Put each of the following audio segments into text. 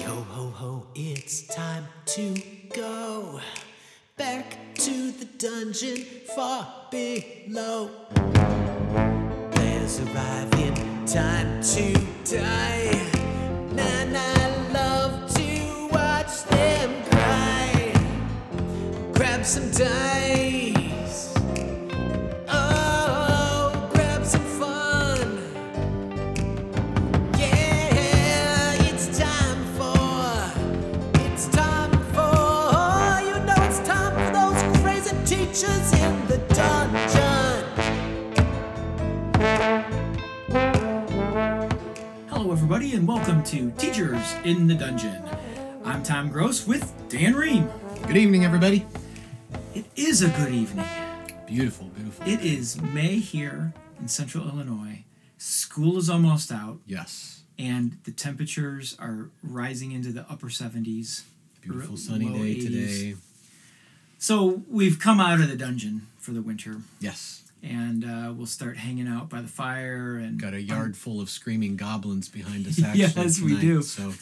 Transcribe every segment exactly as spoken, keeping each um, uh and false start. Yo ho ho, it's time to go back to the dungeon far below. Players arrive in time to die. And I love to watch them cry. Grab some dice. Oh, grab some fun. Yeah, it's time for, it's time for, you know it's time for those crazy teachers in the dungeon. Hello everybody and welcome to Teachers in the Dungeon. I'm Tom Gross with Dan Ream. Good evening everybody. It is a good evening. Beautiful, beautiful. It is May here in central Illinois. School is almost out. Yes. And the temperatures are rising into the upper seventies. Beautiful sunny day eighties. Today. So we've come out of the dungeon for the winter. Yes. And uh, we'll start hanging out by the fire. And got a yard um, full of screaming goblins behind us, actually. Yes, tonight, we do. So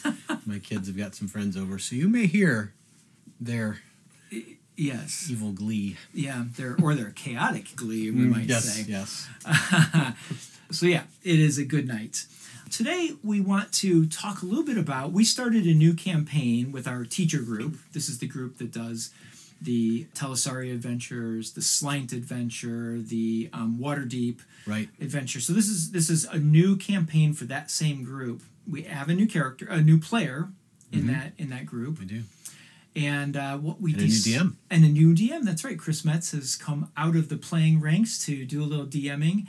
my kids have got some friends over. So you may hear their yes. evil glee. Yeah, their or their chaotic glee, we mm, might yes, say. Yes, yes. So yeah, it is a good night. Today we want to talk a little bit about, we started a new campaign with our teacher group. This is the group that does the Telesari Adventures, the Slant Adventure, the um, Waterdeep right. Adventure. So this is this is a new campaign for that same group. We have a new character, a new player in mm-hmm. that in that group. We do, and uh, what we and de- a new D M and a new D M. That's right. Chris Metz has come out of the playing ranks to do a little DMing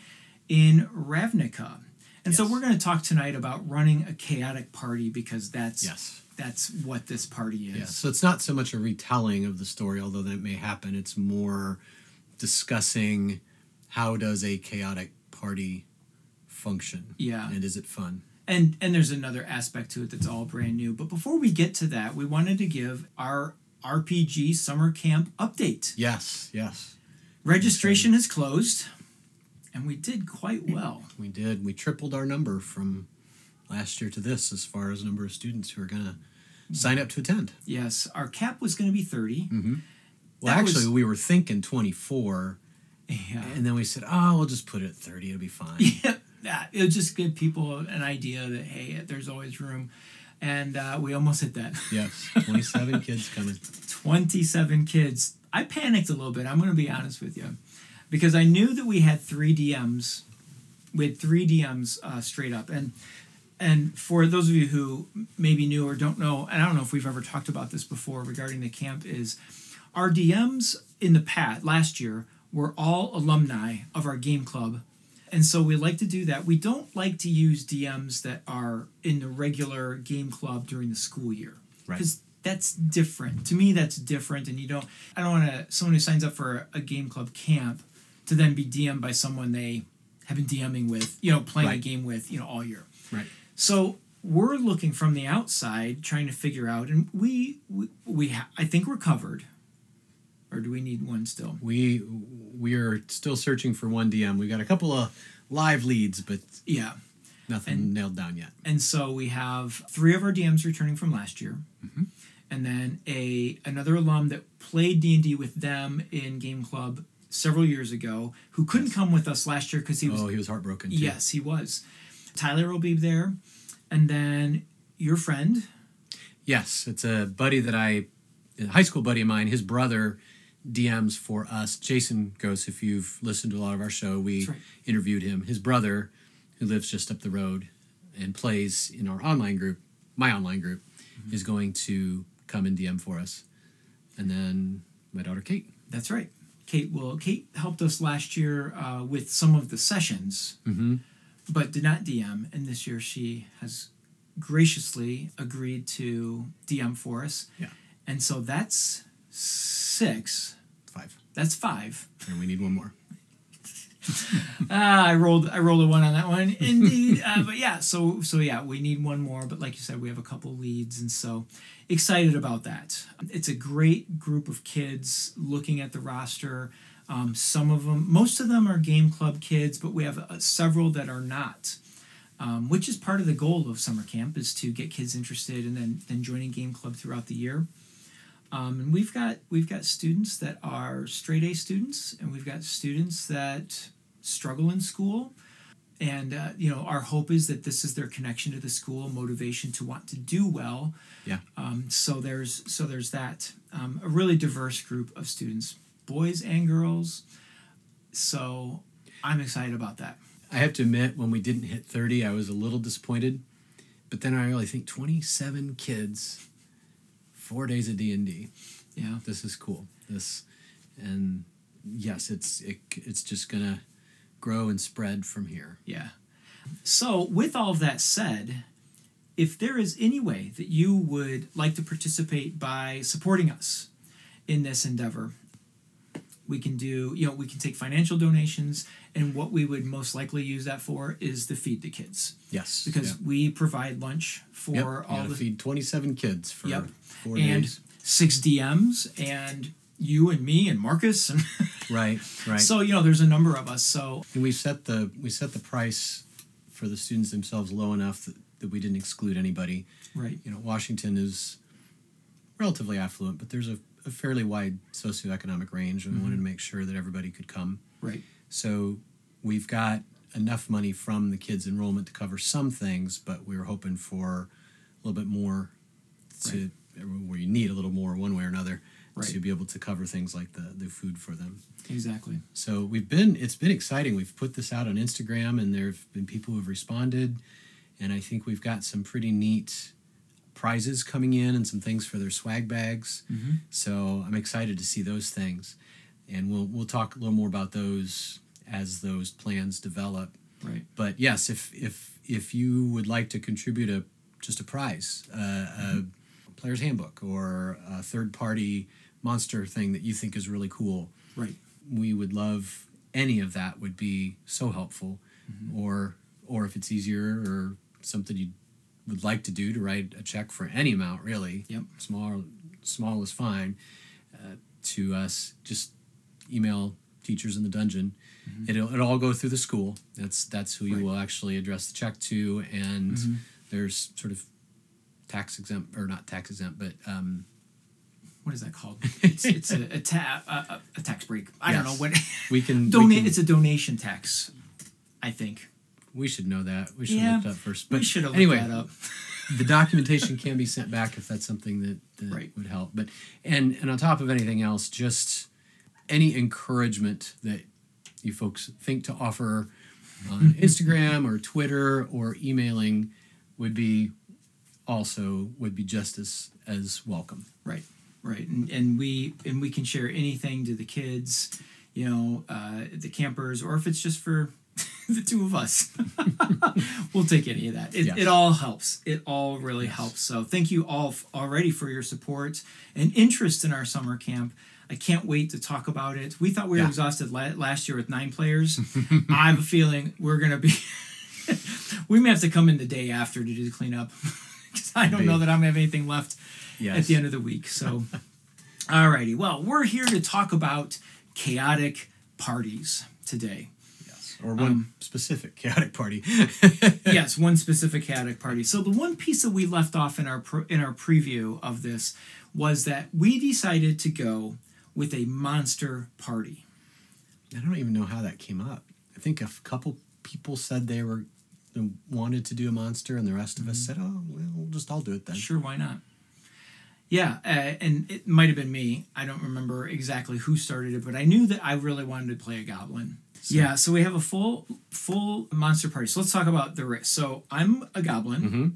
in Ravnica, and yes. so we're going to talk tonight about running a chaotic party because that's yes. that's what this party is. Yeah, so it's not so much a retelling of the story, although that may happen. It's more discussing how does a chaotic party function? Yeah. And is it fun? And and there's another aspect to it that's all brand new. But before we get to that, we wanted to give our R P G summer camp update. Yes, yes. Registration is closed, and we did quite well. We did. We tripled our number from last year to this as far as number of students who are going to sign up to attend. Yes, our cap was going to be thirty. Mm-hmm. Well, that actually, was... we were thinking twenty-four, yeah. and then we said, oh, we'll just put it at thirty. It'll be fine. Yeah, it'll just give people an idea that, hey, there's always room, and uh, we almost hit that. Yes, twenty-seven kids coming. twenty-seven kids. I panicked a little bit. I'm going to be honest with you, because I knew that we had three D Ms. We had three D Ms uh, straight up, and... And for those of you who maybe knew or don't know, and I don't know if we've ever talked about this before regarding the camp, is our D Ms in the past, last year, were all alumni of our game club. And so we like to do that. We don't like to use D Ms that are in the regular game club during the school year. Right. Because that's different. To me, that's different. And you don't, I don't want to, someone who signs up for a game club camp to then be D M'd by someone they have been DMing with, you know, playing right. a game with, you know, all year. Right. So we're looking from the outside, trying to figure out, and we we, we ha- I think we're covered, or do we need one still? We we are still searching for one D M. We got a couple of live leads, but yeah, nothing and, nailed down yet. And so we have three of our D Ms returning from last year, mm-hmm. and then a another alum that played D and D with them in Game Club several years ago, who couldn't yes. come with us last year because he was oh he was heartbroken. Too. Yes, he was. Tyler will be there, and then your friend. Yes, it's a buddy that I, a high school buddy of mine, his brother D Ms for us. Jason Gross, if you've listened to a lot of our show, we right. interviewed him. His brother, who lives just up the road and plays in our online group, my online group, mm-hmm. is going to come and D M for us. And then my daughter, Kate. That's right. Kate will. Kate helped us last year uh, with some of the sessions. Mm-hmm. But did not D M, and this year she has graciously agreed to D M for us. Yeah. And so that's six. Five. That's five. And we need one more. ah, I rolled I rolled a one on that one. Indeed. uh, but yeah, so so yeah, we need one more. But like you said, we have a couple leads, and so excited about that. It's a great group of kids looking at the roster. Um, some of them, most of them are game club kids, but we have uh, several that are not. um, which is part of the goal of summer camp, is to get kids interested and then then joining game club throughout the year. Um, and we've got we've got students that are straight A students, and we've got students that struggle in school. And, uh, you know, our hope is that this is their connection to the school, motivation to want to do well. Yeah. Um, so there's so there's that. Um, a really diverse group of students, boys and girls. So I'm excited about that. I have to admit, when we didn't hit thirty, I was a little disappointed. But then I really think twenty-seven kids, four days of D and D. Yeah. This is cool. This, and yes, it's it, it's just going to grow and spread from here. Yeah. So with all of that said, if there is any way that you would like to participate by supporting us in this endeavor, we can do, you know, we can take financial donations, and what we would most likely use that for is to feed the kids. Yes. Because yeah. we provide lunch for yep. all gotta the... feed twenty-seven kids for yep. four and days. Six D Ms and you and me and Marcus and right right so you know there's a number of us, so and we set the we set the price for the students themselves low enough that, that we didn't exclude anybody. Right. You know, Washington is relatively affluent, but there's a, a fairly wide socioeconomic range, and mm-hmm. we wanted to make sure that everybody could come. Right. So we've got enough money from the kids' enrollment to cover some things, but we were hoping for a little bit more to right. where you need a little more one way or another. Right. To be able to cover things like the, the food for them. Exactly. So we've been, it's been exciting. We've put this out on Instagram, and there have been people who have responded. And I think we've got some pretty neat prizes coming in and some things for their swag bags. Mm-hmm. So I'm excited to see those things. And we'll we'll talk a little more about those as those plans develop. Right. But yes, if if if you would like to contribute a just a prize, uh, mm-hmm. a player's handbook or a third-party monster thing that you think is really cool. Right. We would love any of that. Would be so helpful. Mm-hmm. Or or if it's easier or something you would like to do, to write a check for any amount, really. Yep. Small small is fine. Uh, to us, just email teachers in the dungeon. Mm-hmm. It'll it'll all go through the school. That's that's who you right. will actually address the check to, and mm-hmm. there's sort of tax exempt, or not tax exempt, but um, what is that called? It's, it's a a, ta- a a tax break. I yes. don't know what we can donate. We can, it's a donation tax, I think. We should know that. We should yeah, look that first. But we should have anyway, looked that up. The documentation can be sent back if that's something that, that right. would help. But and and on top of anything else, just any encouragement that you folks think to offer on Instagram or Twitter or emailing would be. Also would be just as, as welcome. Right, right. And and we and we can share anything to the kids, you know, uh, the campers, or if it's just for the two of us. We'll take any of that. It, yes. it all helps. It all really yes. helps. So thank you all f- already for your support and interest in our summer camp. I can't wait to talk about it. We thought we were yeah. exhausted la- last year with nine players. I have a feeling we're going to be... we may have to come in the day after to do the cleanup. Because I don't Maybe. know that I'm going to have anything left yes. at the end of the week. So, all righty. Well, we're here to talk about chaotic parties today. Yes, or one um, specific chaotic party. Yes, one specific chaotic party. So the one piece that we left off in our pro- in our preview of this was that we decided to go with a monster party. I don't even know how that came up. I think a couple people said they were... wanted to do a monster, and the rest of us said, oh, well, we'll just all do it then. Sure, why not? Yeah, uh, and it might have been me. I don't remember exactly who started it, but I knew that I really wanted to play a goblin. So. Yeah, so we have a full full monster party. So let's talk about the risk. So I'm a goblin, mm-hmm.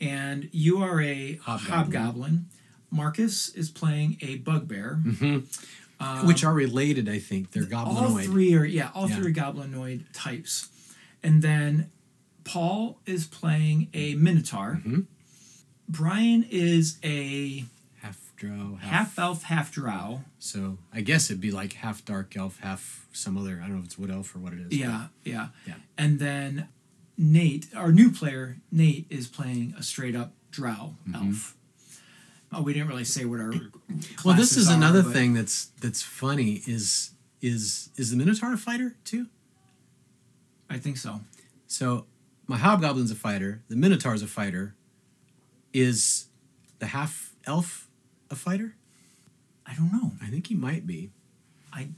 and you are a hobgoblin. hobgoblin. Marcus is playing a bugbear. Mm-hmm. Um, Which are related, I think. They're goblinoid. All three are, yeah, all yeah. three goblinoid types. And then... Paul is playing a minotaur. Mm-hmm. Brian is a... Half-drow. Half-elf, half-drow. So I guess it'd be like half-dark elf, half some other... I don't know if it's wood elf or what it is. Yeah, yeah. yeah. And then Nate, our new player, Nate, is playing a straight-up drow mm-hmm. elf. Oh, we didn't really say what our classes Well, this is are, another but... thing that's that's funny. Is, is, is the minotaur a fighter, too? I think so. So... my hobgoblin's a fighter, the minotaur's a fighter. Is the half elf a fighter? I don't know. I think he might be. I.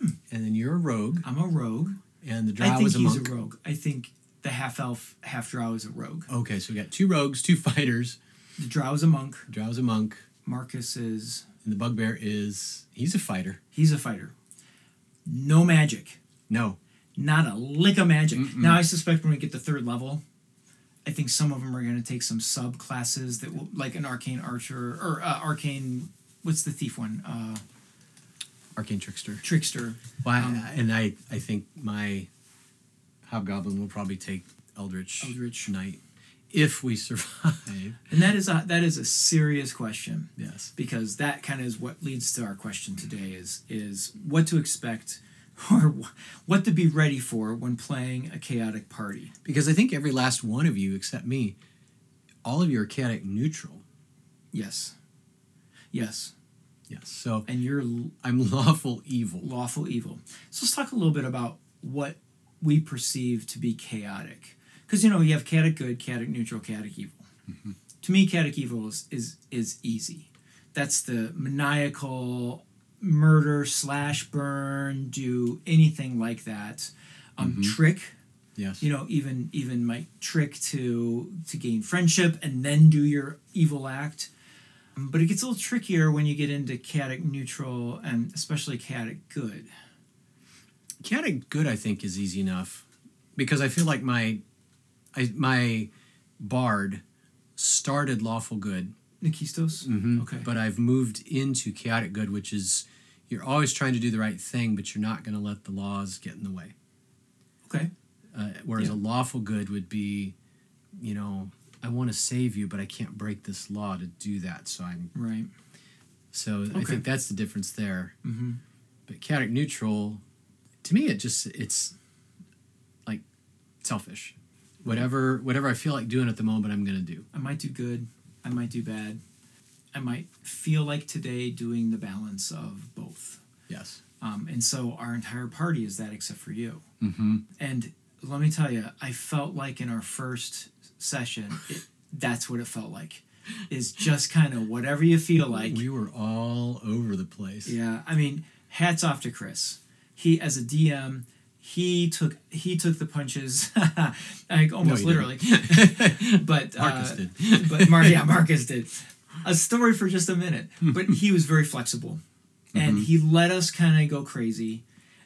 Hmm. And then you're a rogue. I'm a rogue. And the drow is a monk. I think he's a rogue. I think the half elf, half drow is a rogue. Okay, so we got two rogues, two fighters. The drow is a monk. The drow is a monk. Marcus is. And the bugbear is. He's a fighter. He's a fighter. No magic. No. Not a lick of magic. Mm-mm. Now, I suspect when we get to third level, I think some of them are going to take some sub-classes that will, like an arcane archer, or uh, arcane, what's the thief one? Uh, arcane trickster. Trickster. Well, I, um, and I, I think my hobgoblin will probably take Eldritch, Eldritch. Knight if we survive. And that is, a, that is a serious question. Yes. Because that kind of is what leads to our question today is, is what to expect or what to be ready for when playing a chaotic party. Because I think every last one of you, except me, all of you are chaotic neutral. Yes. Yes. Yes. So and you're I'm lawful evil. Lawful evil. So let's talk a little bit about what we perceive to be chaotic. Because, you know, you have chaotic good, chaotic neutral, chaotic evil. Mm-hmm. To me, chaotic evil is, is, is easy. That's the maniacal... murder, slash, burn, do anything like that. Um, mm-hmm. Trick. Yes. You know, even even my trick to to gain friendship and then do your evil act. Um, but it gets a little trickier when you get into chaotic neutral and especially chaotic good. Chaotic good, I think, is easy enough because I feel like my I, my bard started lawful good. Nikistos? Mm-hmm. Okay. But I've moved into chaotic good, which is you're always trying to do the right thing, but you're not going to let the laws get in the way. Okay. Uh, whereas yeah. a lawful good would be, you know, I want to save you, but I can't break this law to do that. So I'm... Right. So okay. I think that's the difference there. Mm-hmm. But chaotic neutral, to me, it just, it's like selfish. Whatever, whatever I feel like doing at the moment, I'm going to do. I might do good. I might do bad. I might feel like today doing the balance of both. Yes. Um, and so our entire party is that except for you. Mm-hmm. And let me tell you, I felt like in our first session, it, that's what it felt like. Is just kind of whatever you feel like. We were all over the place. Yeah. I mean, hats off to Chris. He, as a D M... He took he took the punches, like almost no, literally. But Marcus uh, did. But Mar- yeah, Marcus did. A story for just a minute. But he was very flexible, and mm-hmm. he let us kind of go crazy,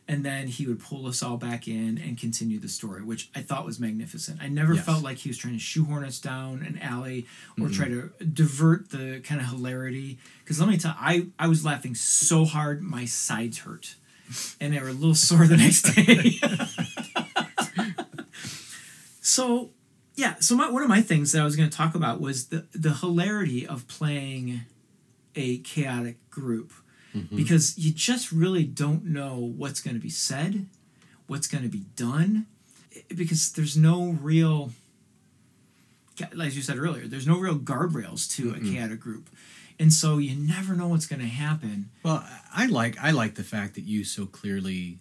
and then he would pull us all back in and continue the story, which I thought was magnificent. I never yes. felt like he was trying to shoehorn us down an alley or mm-hmm. try to divert the kind of hilarity. Because let me tell you, I I was laughing so hard my sides hurt. And they were a little sore the next day. So, yeah. So my, one of my things that I was going to talk about was the, the hilarity of playing a chaotic group. Mm-hmm. Because you just really don't know what's going to be said, what's going to be done. Because there's no real, as you said earlier, there's no real guardrails to mm-hmm. a chaotic group. And so you never know what's going to happen. Well, I like I like the fact that you so clearly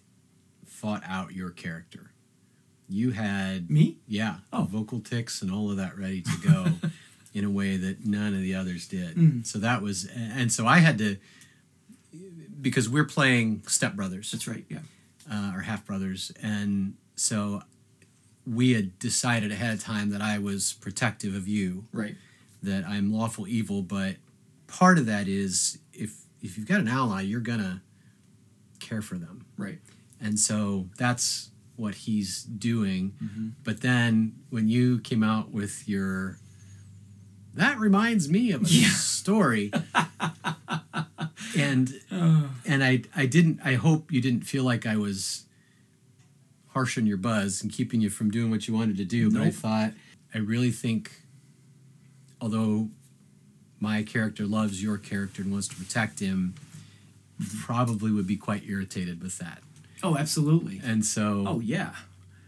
thought out your character. You had... Me? Yeah. Oh. Vocal tics and all of that ready to go in a way that none of the others did. Mm. So that was... And so I had to... Because we're playing stepbrothers. That's right, yeah. Uh, or half-brothers. And so we had decided ahead of time that I was protective of you. Right. That I'm lawful evil, but... Part of that is if if you've got an ally, you're gonna care for them, right? And so that's what he's doing. Mm-hmm. But then when you came out with your, that reminds me of a yeah. story, and oh. and I I didn't I hope you didn't feel like I was harsh on your buzz and keeping you from doing what you wanted to do. Nope. But I thought I really think, although. My character loves your character and wants to protect him, probably would be quite irritated with that. Oh, absolutely. And so... Oh, yeah.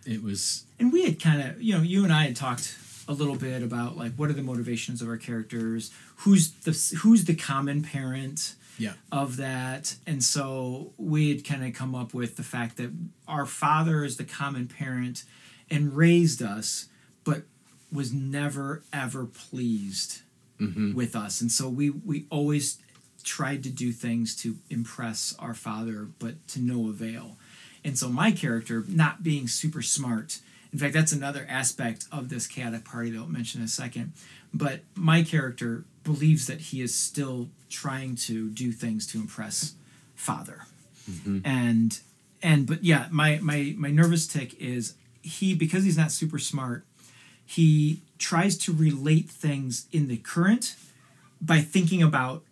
It was... And we had kind of... You know, you and I had talked a little bit about, like, what are the motivations of our characters? Who's the who's the common parent yeah. of that? And so we had kind of come up with the fact that our father is the common parent and raised us, but was never, ever pleased mm-hmm. with us. And so we, we always tried to do things to impress our father, but to no avail. And so my character, not being super smart, in fact, that's another aspect of this chaotic party that I'll mention in a second, but my character believes that he is still trying to do things to impress father. Mm-hmm. And, and, but yeah, my, my, my nervous tick is he, because he's not super smart, he tries to relate things in the current by thinking about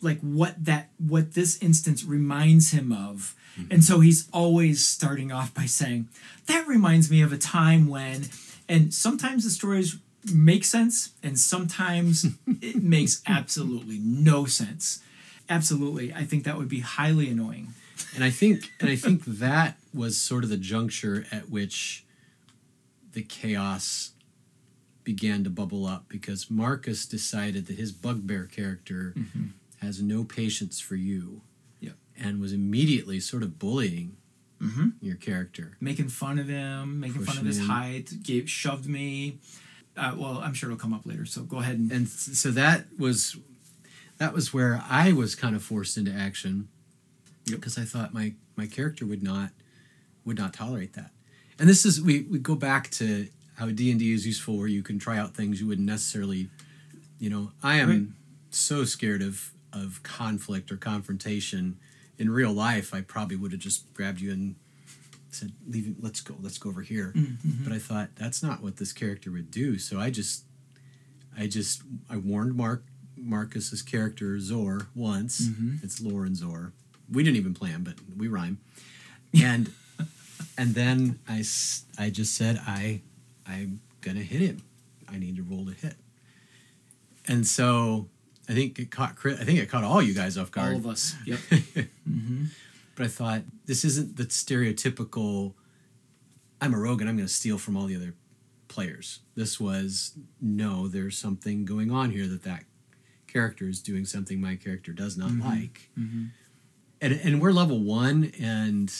like what that, what this instance reminds him of. Mm-hmm. And so he's always starting off by saying, that reminds me of a time when, and sometimes the stories make sense and sometimes it makes absolutely no sense. Absolutely. I think that would be highly annoying. And I think, and I think that was sort of the juncture at which the chaos began to bubble up, because Marcus decided that his bugbear character mm-hmm. has no patience for you, yeah, and was immediately sort of bullying mm-hmm. your character, making fun of him, making Pushing fun of his height, gave, shoved me. Uh, well, I'm sure it'll come up later, so go ahead and. And so that was, that was where I was kind of forced into action, because yep. I thought my my character would not would not tolerate that. And this is we we go back to how D and D is useful, where you can try out things you wouldn't necessarily, you know. I am right. so scared of. of conflict or confrontation in real life, I probably would have just grabbed you and said, leave it, let's go, let's go over here. Mm-hmm. But I thought that's not what this character would do. So I just, I just, I warned Mark, Marcus's character, Zor, once. Mm-hmm. It's Lore and Zor. We didn't even plan, but we rhyme. And, and then I, I just said, I, I'm going to hit him. I need to roll to hit. And so I think it caught Chris, I think it caught all you guys off guard. All of us, yep. mm-hmm. But I thought, this isn't the stereotypical, I'm a rogue and I'm going to steal from all the other players. This was, no, there's something going on here that that character is doing something my character does not mm-hmm. like. Mm-hmm. And, and we're level one, and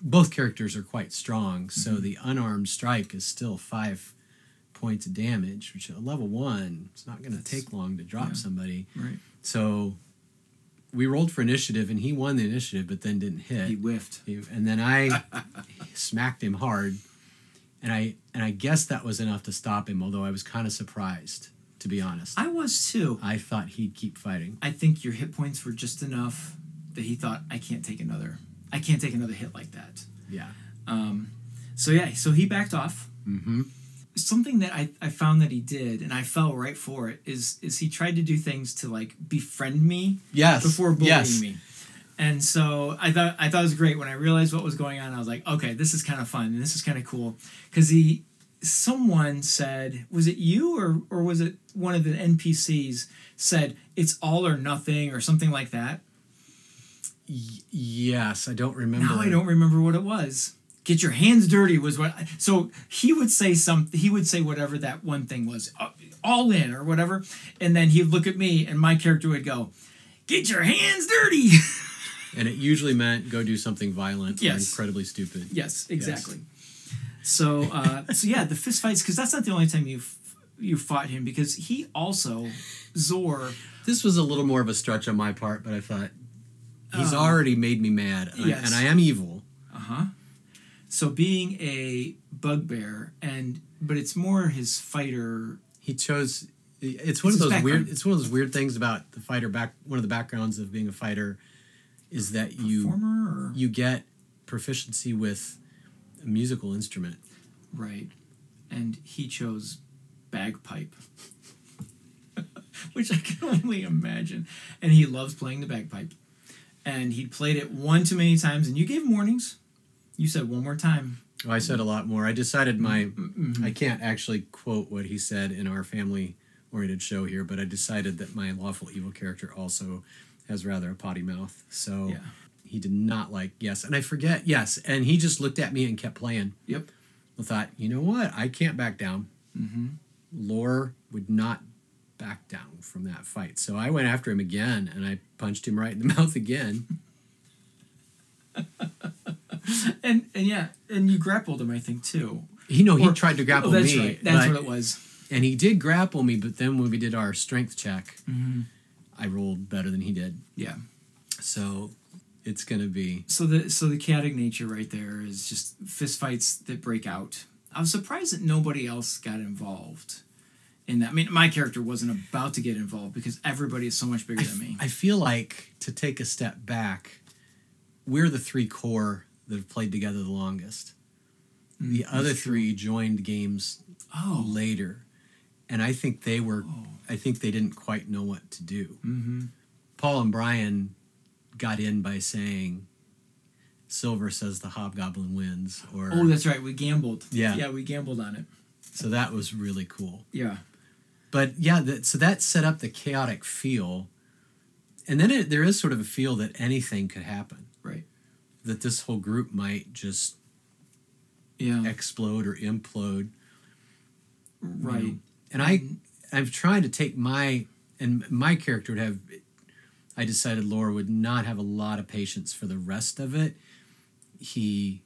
both characters are quite strong, so mm-hmm. the unarmed strike is still five points of damage, which at level one, it's not going to take long to drop yeah, somebody. Right. So we rolled for initiative, and he won the initiative, but then didn't hit. He whiffed. He, and then I smacked him hard, and I and I guess that was enough to stop him, although I was kind of surprised, to be honest. I was too. I thought he'd keep fighting. I think your hit points were just enough that he thought, I can't take another. I can't take another hit like that. Yeah. Um. So, yeah, so he backed off. Mm-hmm. Something that I, I found that he did, and I fell right for it, is is he tried to do things to like befriend me yes. before bullying yes. me. And so I thought I thought it was great. When I realized what was going on, I was like, okay, this is kind of fun and this is kind of cool. Because he someone said, was it you or or was it one of the N P Cs said, it's all or nothing or something like that? Y- yes, I don't remember. Now I don't remember what it was. Get your hands dirty was what. I, so he would say something. He would say whatever that one thing was, all in or whatever. And then he'd look at me, and my character would go, "Get your hands dirty." And it usually meant go do something violent yes. or incredibly stupid. Yes, exactly. Yes. So, uh, so yeah, the fist fights, because that's not the only time you you fought him, because he also Zor. This was a little more of a stretch on my part, but I thought he's um, already made me mad, and, yes. I, and I am evil. Uh huh. So being a bugbear, and but it's more his fighter. He chose. It's one it's of those weird. It's one of those weird things about the fighter back. One of the backgrounds of being a fighter is that Performer you or? you get proficiency with a musical instrument. Right, and he chose bagpipe, which I can only imagine. And he loves playing the bagpipe, and he played it one too many times. And you gave him warnings. You said one more time. Oh, I said a lot more. I decided my... Mm-hmm. I can't actually quote what he said in our family-oriented show here, but I decided that my lawful evil character also has rather a potty mouth. So yeah. he did not like... Yes, and I forget. Yes, and he just looked at me and kept playing. Yep. I thought, you know what? I can't back down. Mm-hmm. Lore would not back down from that fight. So I went after him again, and I punched him right in the mouth again. And and yeah, and you grappled him, I think, too. You know, he or, tried to grapple oh, that's me. Right. That's but, what it was. And he did grapple me, but then when we did our strength check, mm-hmm. I rolled better than he did. Yeah. So it's going to be... So the so the chaotic nature right there is just fistfights that break out. I was surprised that nobody else got involved in that. I mean, my character wasn't about to get involved because everybody is so much bigger I, than me. I feel like, to take a step back, we're the three core that have played together the longest. The mm, other three true. joined games oh. later, and I think they were, oh. I think they didn't quite know what to do. Mm-hmm. Paul and Brian got in by saying, Silver says the Hobgoblin wins. Or Oh, that's right. We gambled. Yeah. Yeah, we gambled on it. So that was really cool. Yeah. But yeah, that, so that set up the chaotic feel. And then it, there is sort of a feel that anything could happen. Right. That this whole group might just... Yeah. Explode or implode. Right. You know? And I, I've tried to take my, and my character would have, I decided Laura would not have a lot of patience for the rest of it. He,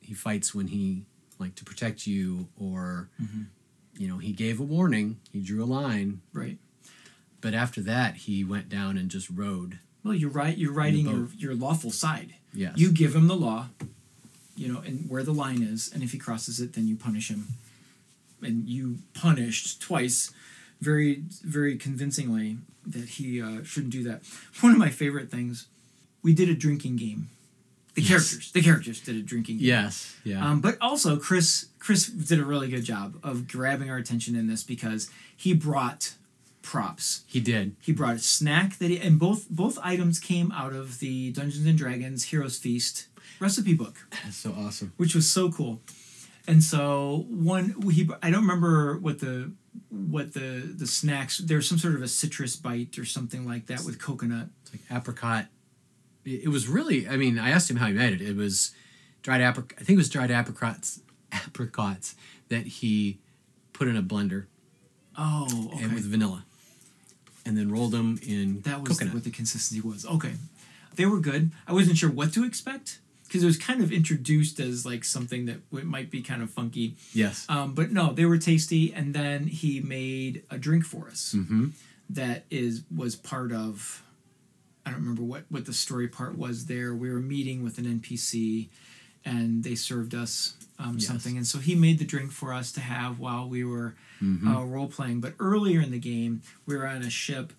he fights when he, like, to protect you or, mm-hmm. you know, he gave a warning. He drew a line. Right. But after that, he went down and just rode. Well, you're right. You're riding your, your lawful side. Yes. You give him the law. You know, and where the line is, and if he crosses it, then you punish him. And you punished twice, very, very convincingly, that he uh, shouldn't do that. One of my favorite things, we did a drinking game. The yes. characters, the characters did a drinking game. Yes, yeah. Um, but also, Chris, Chris did a really good job of grabbing our attention in this because he brought props. He did. He brought a snack that, he, and both both items came out of the Dungeons and Dragons Heroes Feast recipe book. That's so awesome. Which was so cool. And so one he I don't remember what the what the the snacks, there's some sort of a citrus bite or something like that with coconut. It's like apricot. It was really, I mean, I asked him how he made it. It was dried apricot, I think it was dried apricots apricots that he put in a blender. Oh, okay. And with vanilla. And then rolled them in coconut. That was what the consistency was. Okay. They were good. I wasn't sure what to expect. Because it was kind of introduced as like something that w- might be kind of funky. Yes. Um, but no, they were tasty. And then he made a drink for us mm-hmm. that is was part of, I don't remember what, what the story part was there. We were meeting with an N P C and they served us um, yes. something. And so he made the drink for us to have while we were mm-hmm. uh, role-playing. But earlier in the game, we were on a ship.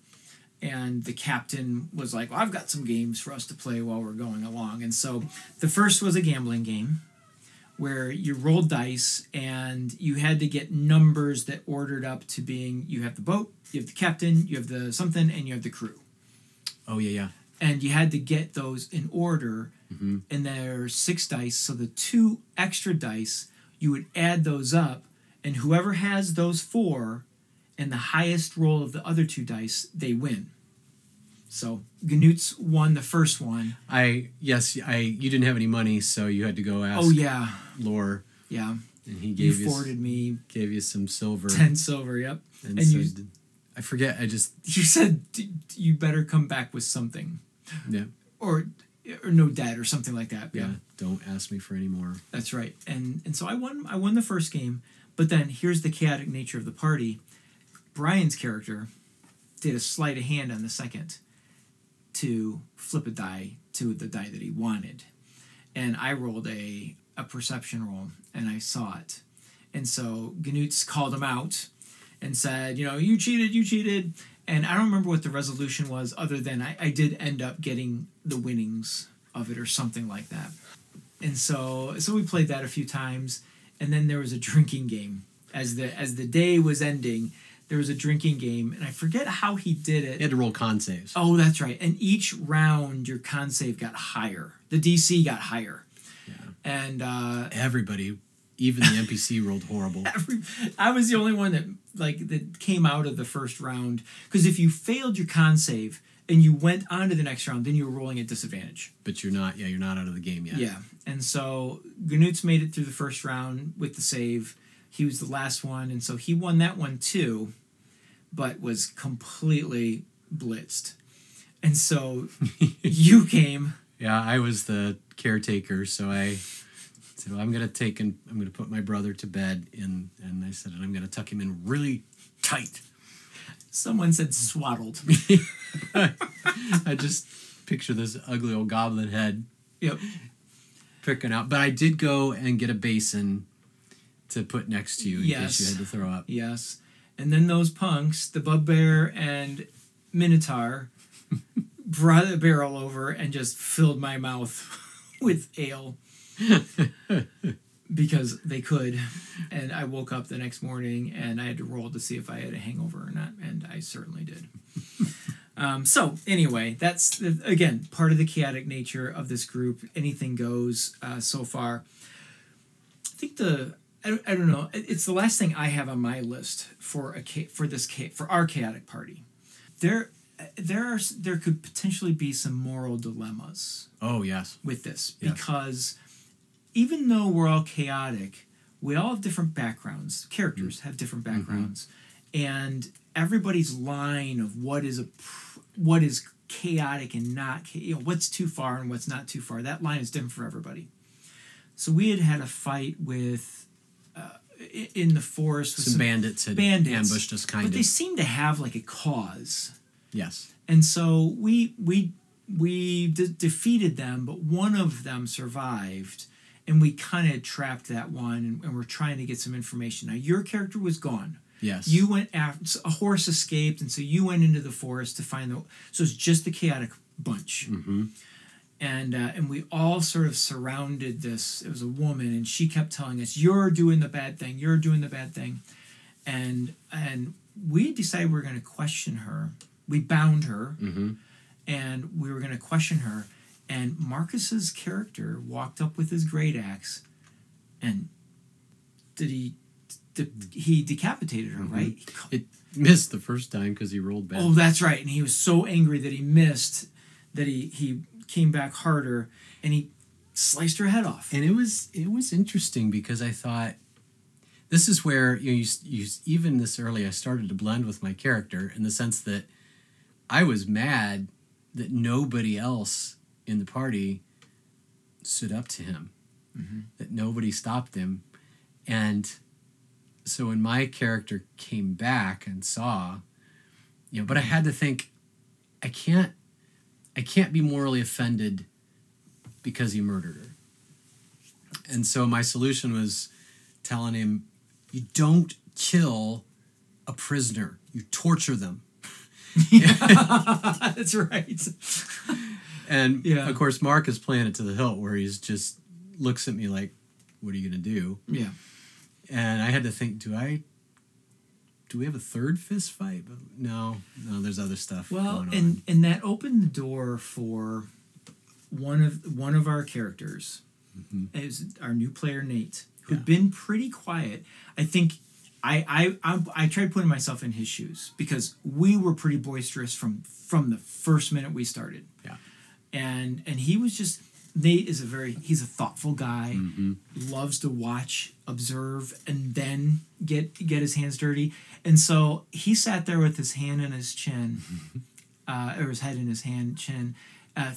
And the captain was like, well, I've got some games for us to play while we're going along. And so the first was a gambling game where you rolled dice and you had to get numbers that ordered up to being, you have the boat, you have the captain, you have the something, and you have the crew. Oh, yeah, yeah. And you had to get those in order. Mm-hmm. And there are six dice. So the two extra dice, you would add those up. And whoever has those four and the highest roll of the other two dice, they win. So Gnutz won the first one. I yes, I you didn't have any money, so you had to go ask. Oh yeah, Lore. Yeah, and he gave you forwarded me gave you some silver. Ten silver, yep. And, and so you, did, I forget. I just you said you better come back with something. Yeah. Or or no debt or something like that. Yeah. yeah. Don't ask me for any more. That's right. And and so I won. I won the first game, but then here's the chaotic nature of the party. Brian's character did a sleight of hand on the second to flip a die to the die that he wanted. And I rolled a, a perception roll, and I saw it. And so Gnutz called him out and said, you know, you cheated, you cheated. And I don't remember what the resolution was other than I, I did end up getting the winnings of it or something like that. And so so we played that a few times, and then there was a drinking game as the as the day was ending. There was a drinking game, and I forget how he did it. He had to roll con saves. Oh, that's right. And each round, your con save got higher. The D C got higher. Yeah. And uh, everybody, even the N P C, rolled horrible. Every, I was the only one that like that came out of the first round. Because if you failed your con save and you went on to the next round, then you were rolling at disadvantage. But you're not. Yeah, you're not out of the game yet. Yeah. And so Gnutz made it through the first round with the save. He was the last one, and so he won that one too, but was completely blitzed. And so you came. Yeah, I was the caretaker, so I So I'm gonna take and I'm gonna put my brother to bed, and and I said, and I'm gonna tuck him in really tight. Someone said swaddled. I just picture this ugly old goblin head. Yep. Pricking out, but I did go and get a basin to put next to you in yes. case you had to throw up. Yes. And then those punks, the bugbear and minotaur, brought a barrel over and just filled my mouth with ale. Because they could. And I woke up the next morning and I had to roll to see if I had a hangover or not, and I certainly did. um, so anyway, that's again part of the chaotic nature of this group. Anything goes uh, so far. I think the I don't, I don't know. It's the last thing I have on my list for a for this for our chaotic party. There, there are there could potentially be some moral dilemmas. Oh yes, with this yes. because even though we're all chaotic, we all have different backgrounds. Characters have different backgrounds, mm-hmm. and everybody's line of what is a what is chaotic and not, you know, what's too far and what's not too far. That line is different for everybody. So we had had a fight with. In the forest with some, some bandits had bandits, ambushed us, kind but of. But they seemed to have like a cause. Yes. And so we we we de- defeated them, but one of them survived, and we kind of trapped that one, and, and we're trying to get some information. Now your character was gone. Yes. You went after so a horse escaped, and so you went into the forest to find the. So it's just the chaotic bunch. Mm-hmm. And uh, and we all sort of surrounded this. It was a woman, and she kept telling us, "You're doing the bad thing. You're doing the bad thing," and and we decided we were going to question her. We bound her, mm-hmm. and we were going to question her. And Marcus's character walked up with his great axe, and did he? De- he decapitated her, mm-hmm. right? It missed the first time because he rolled back. Oh, that's right. And he was so angry that he missed that he he. came back harder, and he sliced her head off. And it was it was interesting because I thought, this is where, you know, you, you even this early, I started to blend with my character in the sense that I was mad that nobody else in the party stood up to him, mm-hmm. that nobody stopped him. And so when my character came back and saw, you know, but I had to think, I can't, I can't be morally offended because he murdered her. And so my solution was telling him, you don't kill a prisoner. You torture them. Yeah, that's right. And, yeah. of course, Mark is playing it to the hilt where he's just looks at me like, what are you going to do? Yeah. And I had to think, do I... do we have a third fist fight? No, no, there's other stuff well, going on. And, and that opened the door for one of one of our characters, mm-hmm. is our new player, Nate, who'd yeah. been pretty quiet. I think I, I I I tried putting myself in his shoes because we were pretty boisterous from, from the first minute we started. Yeah. And and he was just, Nate is a very, he's a thoughtful guy, mm-hmm. loves to watch, observe, and then get get his hands dirty. And so he sat there with his hand in his chin, uh, or his head in his hand, chin, uh,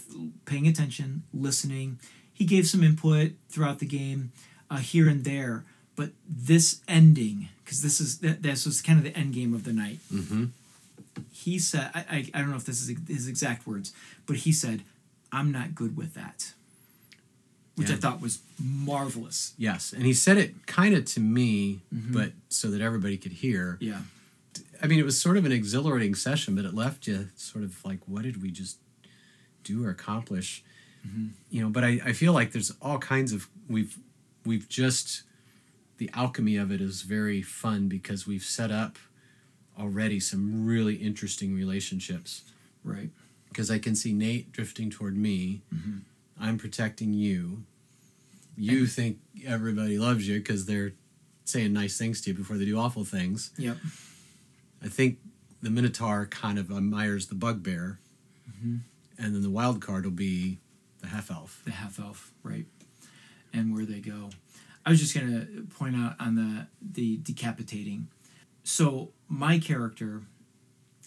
paying attention, listening. He gave some input throughout the game, uh, here and there. But this ending, because this is that this was kind of the end game of the night. Mm-hmm. He said, I, I I don't know if this is his exact words, but he said, "I'm not good with that," which yeah. I thought was marvelous. Yes, and he said it kind of to me, mm-hmm. but so that everybody could hear. Yeah. I mean, it was sort of an exhilarating session, but it left you sort of like, what did we just do or accomplish? Mm-hmm. You know, but I, I feel like there's all kinds of, we've we've just, the alchemy of it is very fun because we've set up already some really interesting relationships. Right. Because I can see Nate drifting toward me, mm-hmm. I'm protecting you. You and think everybody loves you because they're saying nice things to you before they do awful things. Yep. I think the Minotaur kind of admires the Bugbear. Mm-hmm. And then the wild card will be the half-elf. The half-elf, right. And where they go. I was just going to point out on the, the decapitating. So my character,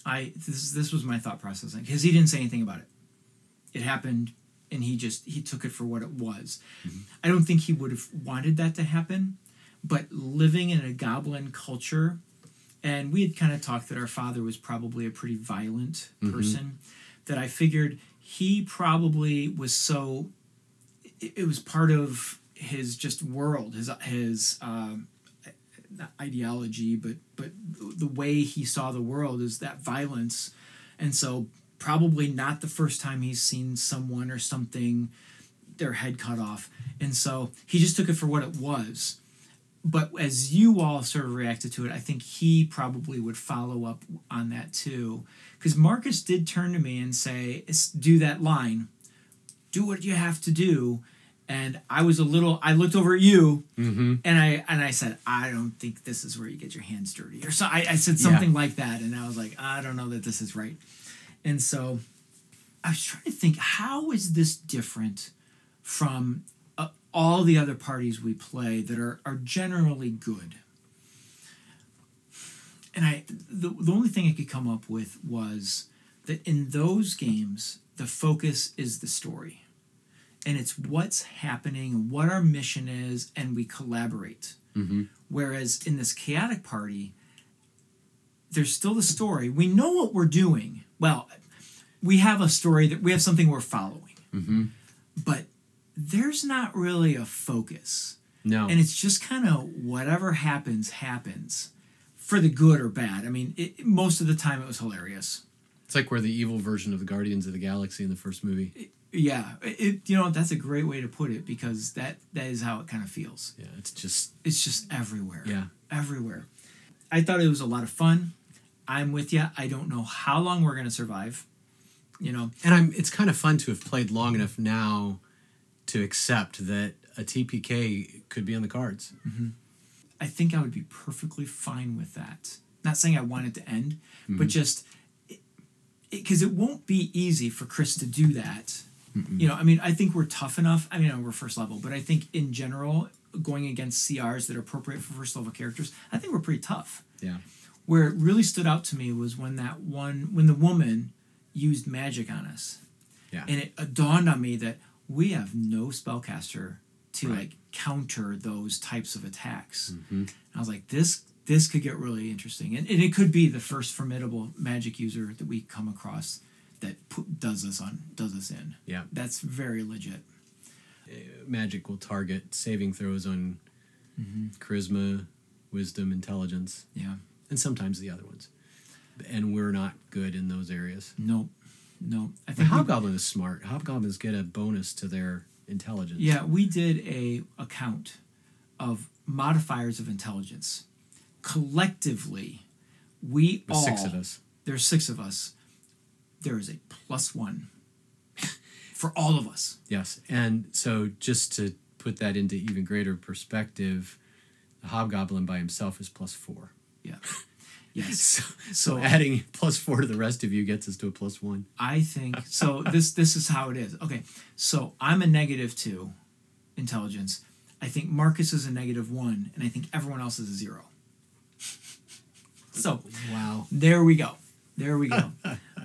I this this was my thought process. Because he didn't say anything about it. It happened. and he just he took it for what it was. Mm-hmm. I don't think he would have wanted that to happen, but living in a goblin culture, and we had kind of talked that our father was probably a pretty violent person, mm-hmm. that I figured he probably was so, it, it was part of his just world, his his um, not ideology, but but the way he saw the world is that violence, and so probably not the first time he's seen someone or something, their head cut off, and so he just took it for what it was. But as you all sort of reacted to it, I think he probably would follow up on that too. Because Marcus did turn to me and say, do that line. Do what you have to do. And I was a little, I looked over at you, mm-hmm. and I and I said, I don't think this is where you get your hands dirty. Or so I, I said something yeah. like that, and I was like, I don't know that this is right. And so I was trying to think, how is this different from all the other parties we play that are, are generally good? And I the, the only thing I could come up with was that in those games, the focus is the story. And it's what's happening and what our mission is, and we collaborate. Mm-hmm. Whereas in this chaotic party, there's still the story. We know what we're doing. Well, we have a story, that we have something we're following. Mm-hmm. But there's not really a focus. No. And it's just kind of whatever happens, happens for the good or bad. I mean, it, most of the time it was hilarious. It's like we're the evil version of the Guardians of the Galaxy in the first movie. It, yeah. It, you know, that's a great way to put it, because that, that is how it kind of feels. Yeah, it's just... It's just everywhere. Yeah. Everywhere. I thought it was a lot of fun. I'm with you. I don't know how long we're going to survive, you know. And I'm. It's kind of fun to have played long enough now to accept that a T P K could be on the cards. Mm-hmm. I think I would be perfectly fine with that. Not saying I want it to end, mm-hmm. but just because it, it, it won't be easy for Chris to do that. Mm-mm. You know, I mean, I think we're tough enough. I mean, we're first level, but I think in general, going against C Rs that are appropriate for first level characters, I think we're pretty tough. Yeah. Where it really stood out to me was when that one, when the woman used magic on us. Yeah. And it uh, dawned on me that we have no spellcaster to right. like counter those types of attacks. Mm-hmm. I was like, this this could get really interesting. And, and it could be the first formidable magic user that we come across that p- does us on does us in. Yeah. That's very legit. Uh, magic will target saving throws on mm-hmm. charisma, wisdom, intelligence. Yeah. And sometimes the other ones. And we're not good in those areas. Nope. No, I think the Hobgoblin we, is smart. Hobgoblins get a bonus to their intelligence. Yeah, we did a, a count of modifiers of intelligence. Collectively, we all... There's six of us. There's six of us. There is a plus one for all of us. Yes, and so just to put that into even greater perspective, the Hobgoblin by himself is plus four. Yeah. Yes. So, so adding plus four to the rest of you gets us to a plus one. I think so. This this is how it is. Okay. So I'm a negative two intelligence. I think Marcus is a negative one, and I think everyone else is a zero. So wow. There we go. There we go.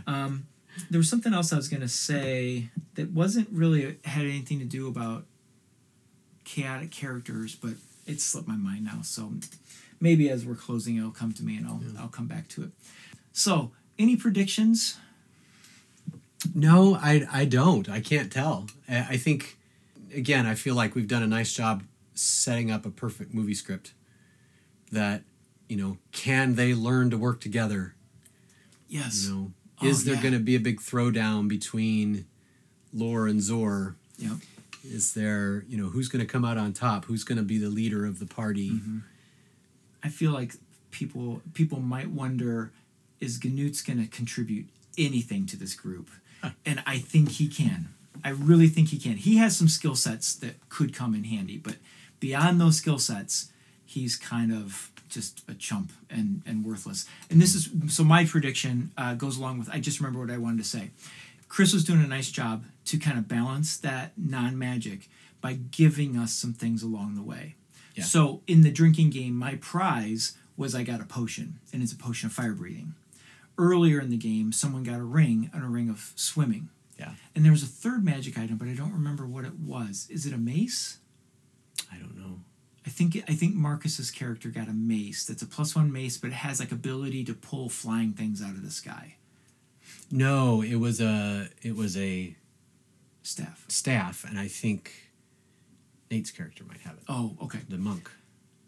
um, there was something else I was gonna say that wasn't really had anything to do about chaotic characters, but it slipped my mind now. So. Maybe as we're closing, it'll come to me, and I'll yeah. I'll come back to it. So, any predictions? No, I I don't. I can't tell. I, I think, again, I feel like we've done a nice job setting up a perfect movie script. That, you know, can they learn to work together? Yes. You know, oh, is there yeah. going to be a big throwdown between Lore and Zor? Yep. Is there, you know, who's going to come out on top? Who's going to be the leader of the party? Mm-hmm. I feel like people people might wonder, is Gnutz going to contribute anything to this group? Huh. And I think he can. I really think he can. He has some skill sets that could come in handy, but beyond those skill sets, he's kind of just a chump and, and worthless. And this is so my prediction uh, goes along with, I just remember what I wanted to say. Chris was doing a nice job to kind of balance that non-magic by giving us some things along the way. Yeah. So in the drinking game, my prize was I got a potion, and it's a potion of fire breathing. Earlier in the game, someone got a ring and a ring of swimming. Yeah. And there was a third magic item, but I don't remember what it was. Is it a mace? I don't know. I think I think Marcus's character got a mace. That's a plus one mace, but it has like ability to pull flying things out of the sky. No, it was a it was a staff. Staff, and I think Nate's character might have it. Oh, okay. The monk.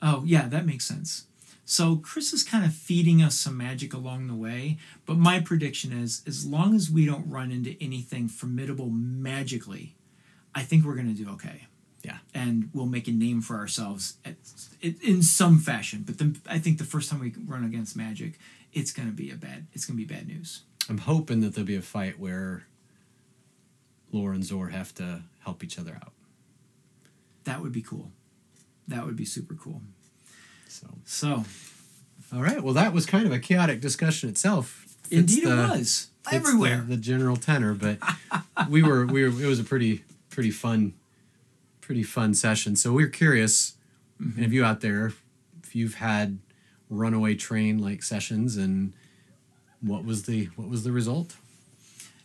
Oh, yeah, that makes sense. So Chris is kind of feeding us some magic along the way, but my prediction is as long as we don't run into anything formidable magically, I think we're going to do okay. Yeah. And we'll make a name for ourselves at, in some fashion. But the, I think the first time we run against magic, it's going to be a bad, it's going to be bad news. I'm hoping that there'll be a fight where Lore and Zor have to help each other out. That would be cool. That would be super cool. So. So. All right. Well, that was kind of a chaotic discussion itself. Indeed it was. Everywhere. The, the general tenor, but we were we were it was a pretty pretty fun pretty fun session. So we we're curious, mm-hmm. and if you out there, if you've had runaway train like sessions and what was the what was the result?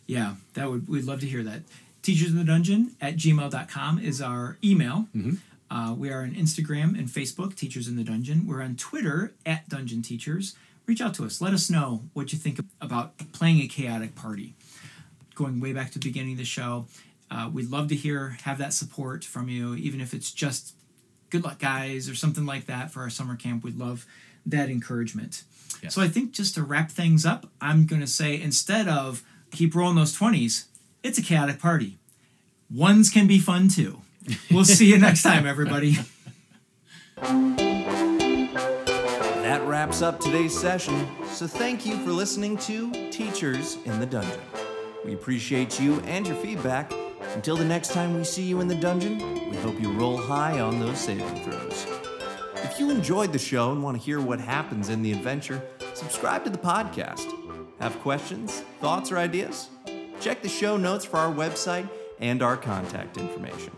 Yeah, that would we'd love to hear that. teachers in the dungeon at gmail dot com is our email. Mm-hmm. Uh, we are on Instagram and Facebook, Teachers in the Dungeon. We're on Twitter, at Dungeon Teachers. Reach out to us. Let us know what you think about playing a chaotic party. Going way back to the beginning of the show, uh, we'd love to hear, have that support from you, even if it's just good luck, guys, or something like that for our summer camp. We'd love that encouragement. Yes. So I think just to wrap things up, I'm going to say instead of keep rolling those twenties, it's a chaotic party. Ones can be fun, too. We'll see you next time, everybody. That wraps up today's session. So thank you for listening to Teachers in the Dungeon. We appreciate you and your feedback. Until the next time we see you in the dungeon, we hope you roll high on those saving throws. If you enjoyed the show and want to hear what happens in the adventure, subscribe to the podcast. Have questions, thoughts, or ideas? Check the show notes for our website and our contact information.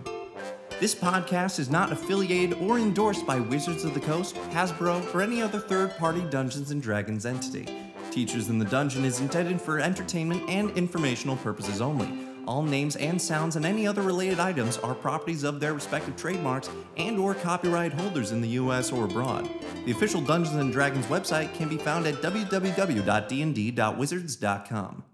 This podcast is not affiliated or endorsed by Wizards of the Coast, Hasbro, or any other third-party Dungeons and Dragons entity. Teachers in the Dungeon is intended for entertainment and informational purposes only. All names and sounds and any other related items are properties of their respective trademarks and or copyright holders in the U S or abroad. The official Dungeons and Dragons website can be found at w w w dot d n d dot wizards dot com.